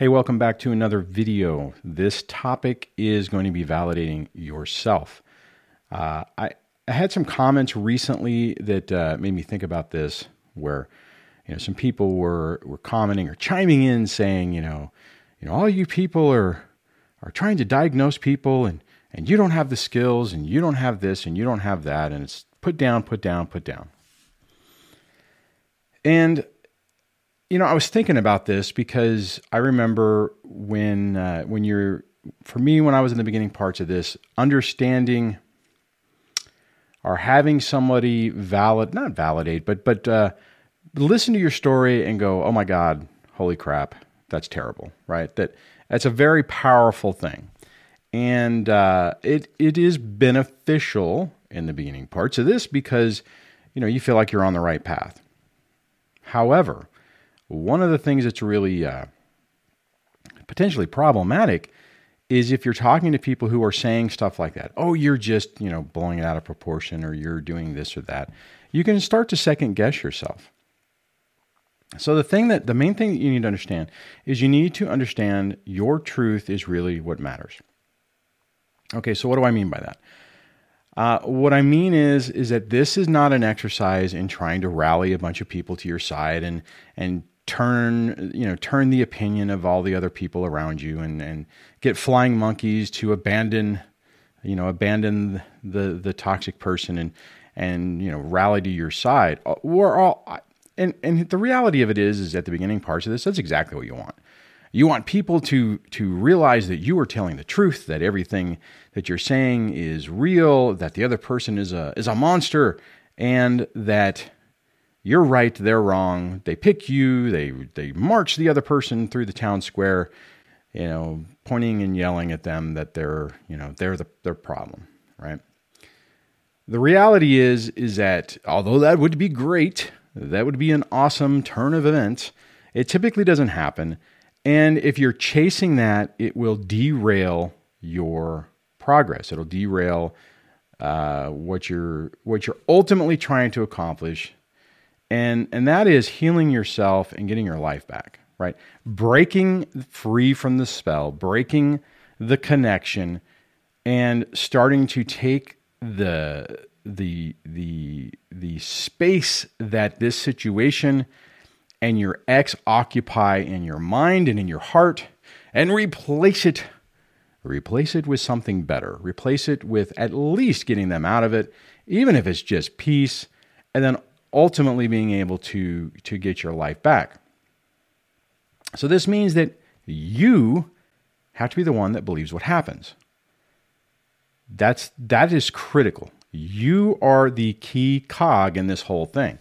Hey, welcome back to another video. This topic is going to be validating yourself. I had some comments recently that made me think about this, where some people were commenting or chiming in saying, all you people are trying to diagnose people, and you don't have the skills, and you don't have this, and you don't have that, and it's put down, put down, put down. And I was thinking about this because I remember when I was in the beginning parts of this, understanding or having somebody listen to your story and go, oh my God, holy crap, that's terrible, right? That's a very powerful thing. And it is beneficial in the beginning parts of this because, you feel like you're on the right path. However, one of the things that's really potentially problematic is if you're talking to people who are saying stuff like that, oh, you're just, blowing it out of proportion, or you're doing this or that, you can start to second guess yourself. So the main thing that you need to understand is you need to understand your truth is really what matters. Okay, so what do I mean by that? What I mean is that this is not an exercise in trying to rally a bunch of people to your side and turn the opinion of all the other people around you and get flying monkeys to abandon the toxic person and rally to your side. We're all, and the reality of it is at the beginning parts of this, that's exactly what you want. You want people to realize that you are telling the truth, that everything that you're saying is real, that the other person is a monster, and that you're right, they're wrong. They pick you. They march the other person through the town square, pointing and yelling at them that they're their problem, right? The reality is that although that would be great, that would be an awesome turn of events, it typically doesn't happen. And if you're chasing that, it will derail your progress. It'll derail what you're ultimately trying to accomplish. And that is healing yourself and getting your life back, right? Breaking free from the spell, breaking the connection, and starting to take the space that this situation and your ex occupy in your mind and in your heart, and replace it. Replace it with something better. Replace it with at least getting them out of it, even if it's just peace, and then ultimately being able to get your life back. So this means that you have to be the one that believes what happens. That is critical. You are the key cog in this whole thing.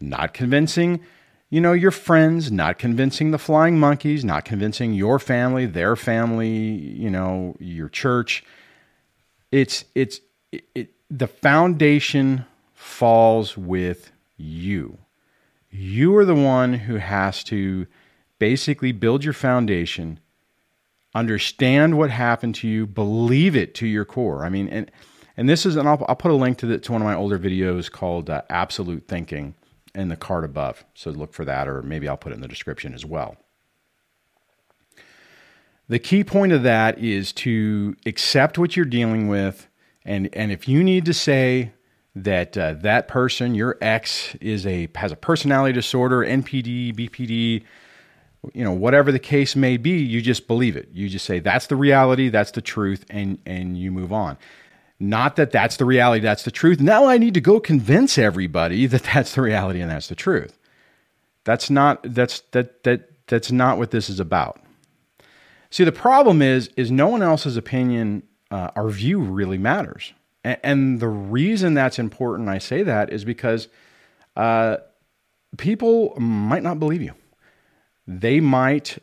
Not convincing, your friends, not convincing the flying monkeys, not convincing your family, their family, your church. The foundation falls with you. You are the one who has to basically build your foundation, understand what happened to you, believe it to your core. I mean, and this is, and I'll put a link to one of my older videos called Absolute Thinking in the card above. So look for that, or maybe I'll put it in the description as well. The key point of that is to accept what you're dealing with, and if you need to say that that person, your ex, has a personality disorder, NPD, BPD, whatever the case may be, you just believe it. You just say, that's the reality, that's the truth, and you move on. Not that that's the reality, that's the truth. Now I need to go convince everybody that that's the reality and that's the truth. That's not what this is about. See, the problem is no one else's opinion or view really matters. And the reason that's important, I say that, is because people might not believe you. They might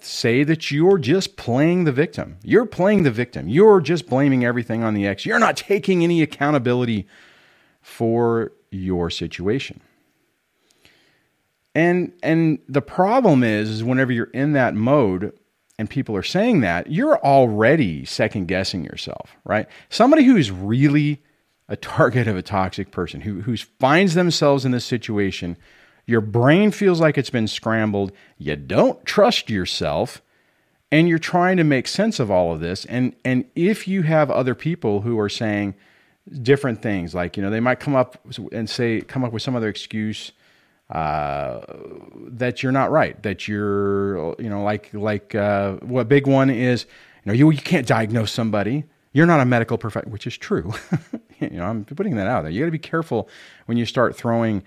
say that you're just playing the victim. You're playing the victim. You're just blaming everything on the ex. You're not taking any accountability for your situation. And the problem is whenever you're in that mode, and people are saying that, you're already second-guessing yourself, right? Somebody who's really a target of a toxic person, who finds themselves in this situation, Your brain feels like it's been scrambled. You don't trust yourself, and you're trying to make sense of all of this. And if you have other people who are saying different things, like, you know, they might come up and say, come up with some other excuse that you're not right, that you're, you know, what big one is, you know, you can't diagnose somebody. You're not a medical professional, which is true. You know, I'm putting that out there. You got to be careful when you start throwing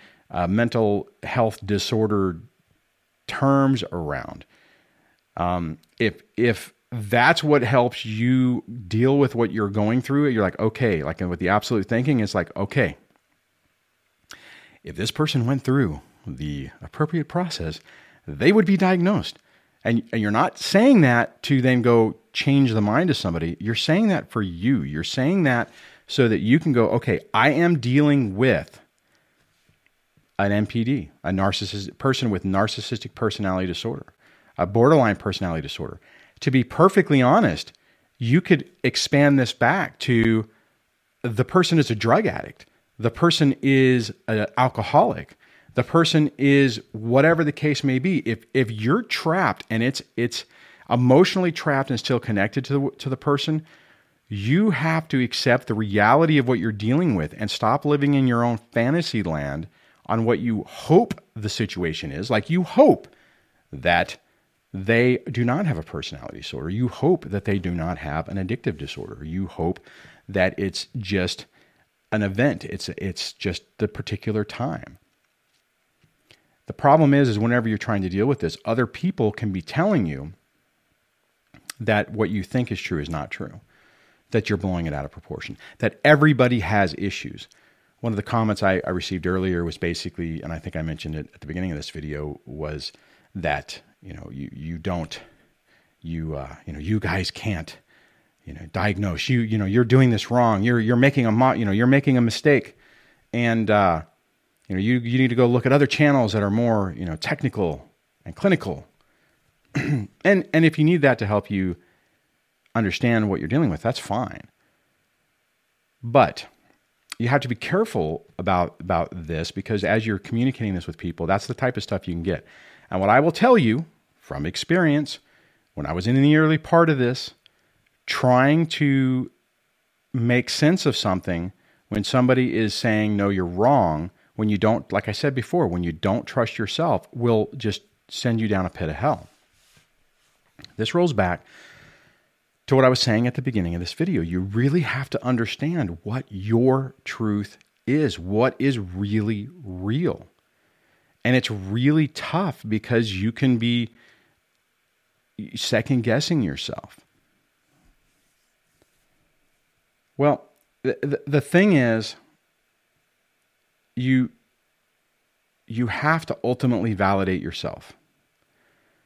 mental health disorder terms around. If that's what helps you deal with what you're going through, you're like, okay, like with the absolute thinking, it's like, okay, if this person went through the appropriate process, they would be diagnosed. And you're not saying that to then go change the mind of somebody. You're saying that for you. You're saying that so that you can go, okay, I am dealing with an NPD, a narcissistic person with narcissistic personality disorder, a borderline personality disorder. To be perfectly honest, you could expand this back to the person is a drug addict. The person is an alcoholic. The person is whatever the case may be. If you're trapped and it's emotionally trapped and still connected to the person, you have to accept the reality of what you're dealing with and stop living in your own fantasy land on what you hope the situation is. Like, you hope that they do not have a personality disorder. You hope that they do not have an addictive disorder. You hope that it's just an event. It's just the particular time. The problem is whenever you're trying to deal with this, other people can be telling you that what you think is true is not true, that you're blowing it out of proportion, that everybody has issues. One of the comments I received earlier was basically, and I think I mentioned it at the beginning of this video, was that, you know, you guys can't, you know, diagnose, you know, you're doing this wrong. You're making a mistake. And, you know, you need to go look at other channels that are more, you know, technical and clinical. and if you need that to help you understand what you're dealing with, that's fine. But you have to be careful about this, because as you're communicating this with people, that's the type of stuff you can get. And what I will tell you from experience, when I was in the early part of this, trying to make sense of something when somebody is saying, no, you're wrong, when you don't, like I said before, when you don't trust yourself, will just send you down a pit of hell. This rolls back to what I was saying at the beginning of this video. You really have to understand what your truth is, what is really real. And it's really tough because you can be second guessing yourself. Well, the thing is, you have to ultimately validate yourself.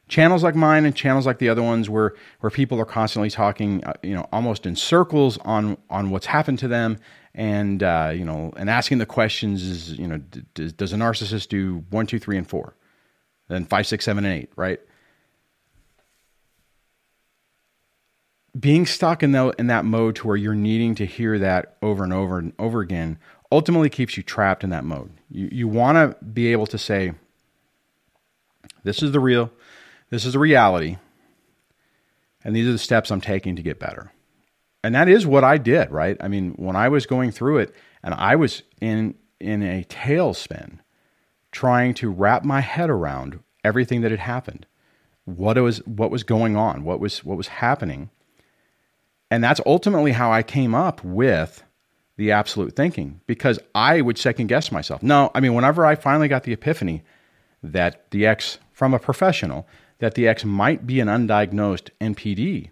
Channels like mine and channels like the other ones where people are constantly talking, you know, almost in circles on what's happened to them, and you know, and asking the questions is, you know, does a narcissist do 1, 2, 3, and 4, then 5, 6, 7, and 8, right? Being stuck in that mode to where you're needing to hear that over and over and over again ultimately keeps you trapped in that mode. You want to be able to say, "This is the real. This is a reality, and these are the steps I'm taking to get better." And that is what I did, right? I mean, when I was going through it and I was in a tailspin trying to wrap my head around everything that had happened, what was going on, what was happening. And that's ultimately how I came up with the absolute thinking, because I would second guess myself. No, I mean, whenever I finally got the epiphany that the ex from a professional, that the ex might be an undiagnosed NPD,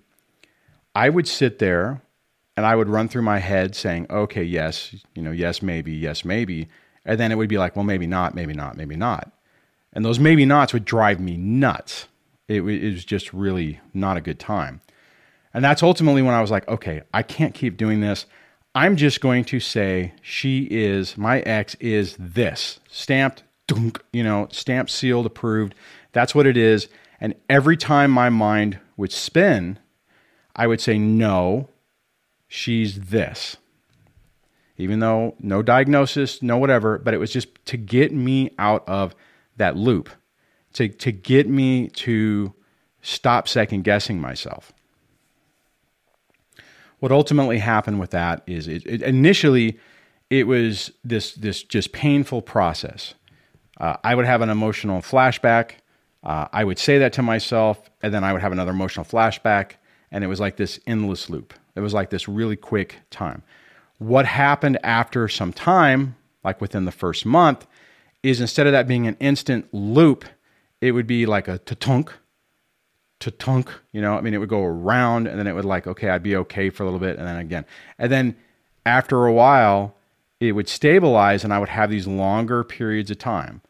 I would sit there and I would run through my head saying, okay, yes, you know, yes, maybe. And then it would be like, well, maybe not, maybe not, maybe not. And those maybe nots would drive me nuts. It was just really not a good time. And that's ultimately when I was like, okay, I can't keep doing this. I'm just going to say my ex is this. Stamped, dunk, you know, stamped, sealed, approved. That's what it is. And every time my mind would spin, I would say, no, she's this. Even though no diagnosis, no whatever, but it was just to get me out of that loop to get me to stop second guessing myself. What ultimately happened with that is initially it was this just painful process. I would have an emotional flashback. I would say that to myself, and then I would have another emotional flashback, and it was like this endless loop. It was like this really quick time. What happened after some time, like within the first month, is instead of that being an instant loop, it would be like a ta-tunk, ta-tunk, it would go around, and then it would like, okay, I'd be okay for a little bit, and then again. And then after a while, it would stabilize, and I would have these longer periods of time.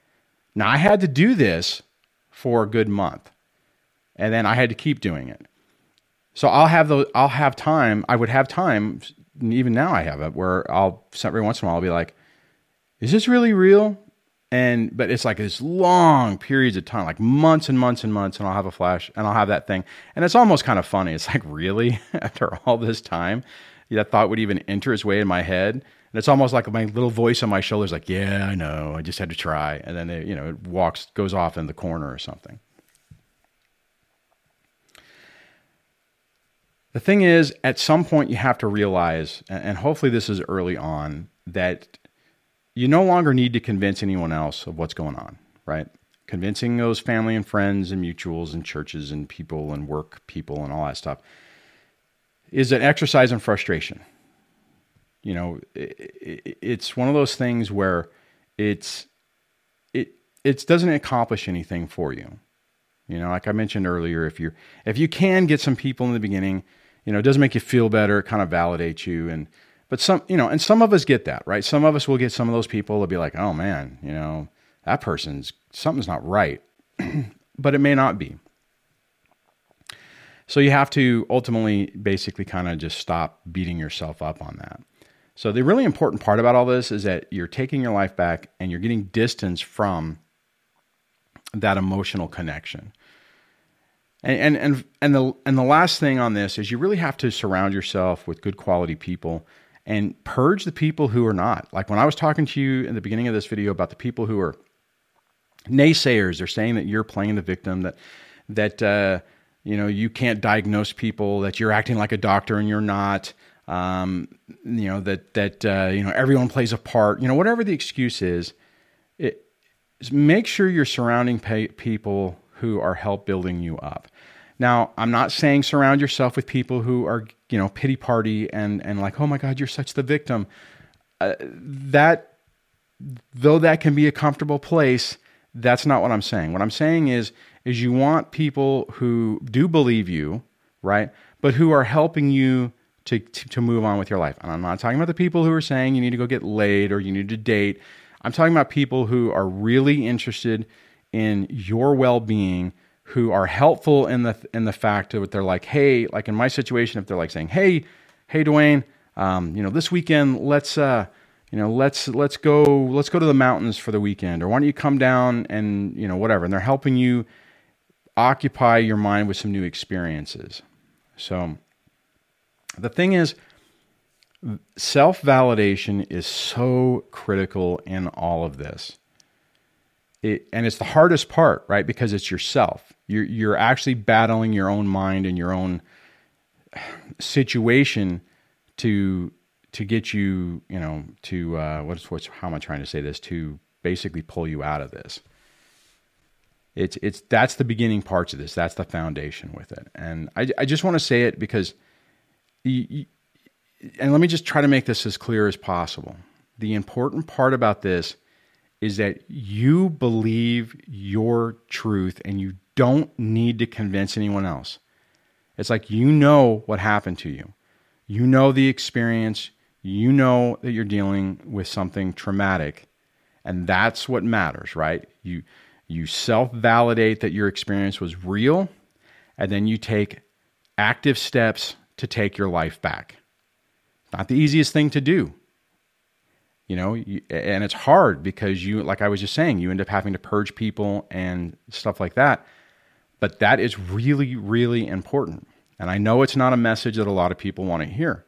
Now, I had to do this for a good month, and then I had to keep doing it. So I would have time, even now I have it, where every once in a while I'll be like, is this really real? But it's like this long periods of time, like months and months and months, and I'll have a flash, and I'll have that thing. And it's almost kind of funny. It's like, really? After all this time, that thought would even enter its way in my head. And it's almost like my little voice on my shoulder is like, yeah, I know, I just had to try. And then it goes off in the corner or something. The thing is, at some point you have to realize, and hopefully this is early on, that you no longer need to convince anyone else of what's going on, right? Convincing those family and friends and mutuals and churches and people and work people and all that stuff is an exercise in frustration. It's one of those things where it doesn't accomplish anything for you. Like I mentioned earlier, if you can get some people in the beginning, it doesn't make you feel better. It kind of validates you. But some, and some of us get that, right? Some of us will get some of those people that'll be like, oh man, that person's, something's not right, but it may not be. So you have to ultimately basically kind of just stop beating yourself up on that. So the really important part about all this is that you're taking your life back and you're getting distance from that emotional connection. And the last thing on this is you really have to surround yourself with good quality people and purge the people who are not. Like when I was talking to you in the beginning of this video about the people who are naysayers, they're saying that you're playing the victim, that you can't diagnose people, that you're acting like a doctor and you're not, that everyone plays a part, whatever the excuse is, make sure you're surrounding people who are help building you up. Now, I'm not saying surround yourself with people who are, pity party and like, oh my God, you're such the victim. Though that can be a comfortable place, that's not what I'm saying. What I'm saying is you want people who do believe you, right? But who are helping you to move on with your life. And I'm not talking about the people who are saying you need to go get laid or you need to date. I'm talking about people who are really interested in your well-being, who are helpful in the fact that they're like, hey, like in my situation, if they're like saying, hey, Dwayne, this weekend, let's go to the mountains for the weekend, or why don't you come down and whatever, and they're helping you occupy your mind with some new experiences. So the thing is, self-validation is so critical in all of this. And it's the hardest part, right? Because it's yourself. You're actually battling your own mind and your own situation to get you, how am I trying to say this? To basically pull you out of this. That's the beginning parts of this. That's the foundation with it. And I just want to say it because, and let me just try to make this as clear as possible. The important part about this is that you believe your truth and you don't need to convince anyone else. It's like you know what happened to you. You know the experience. You know that you're dealing with something traumatic, and that's what matters, right? You self-validate that your experience was real, and then you take active steps to take your life back. Not the easiest thing to do. And it's hard because like I was just saying, you end up having to purge people and stuff like that. But that is really, really important. And I know it's not a message that a lot of people want to hear.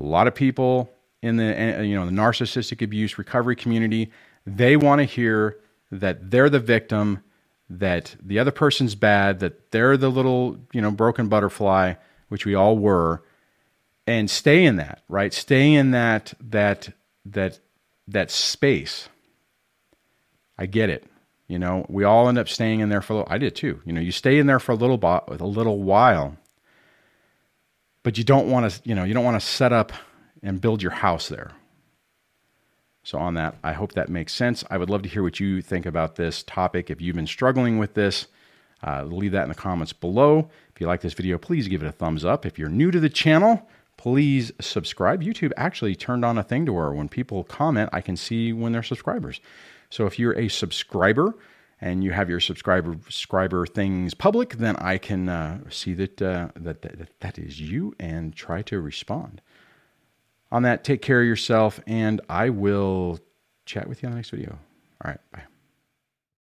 A lot of people in the narcissistic abuse recovery community, they want to hear that they're the victim, that the other person's bad, that they're the little, broken butterfly, which we all were, and stay in that, right? Stay in that space. I get it. We all end up staying in there for a little. I did too. You stay in there for a little while, but you don't want to set up and build your house there. So on that, I hope that makes sense. I would love to hear what you think about this topic. If you've been struggling with this, leave that in the comments below. If you like this video, please give it a thumbs up. If you're new to the channel, please subscribe. YouTube actually turned on a thing to where when people comment, I can see when they're subscribers. So if you're a subscriber and you have your subscriber things public, then I can see that is you and try to respond. On that, take care of yourself, and I will chat with you on the next video. All right, bye.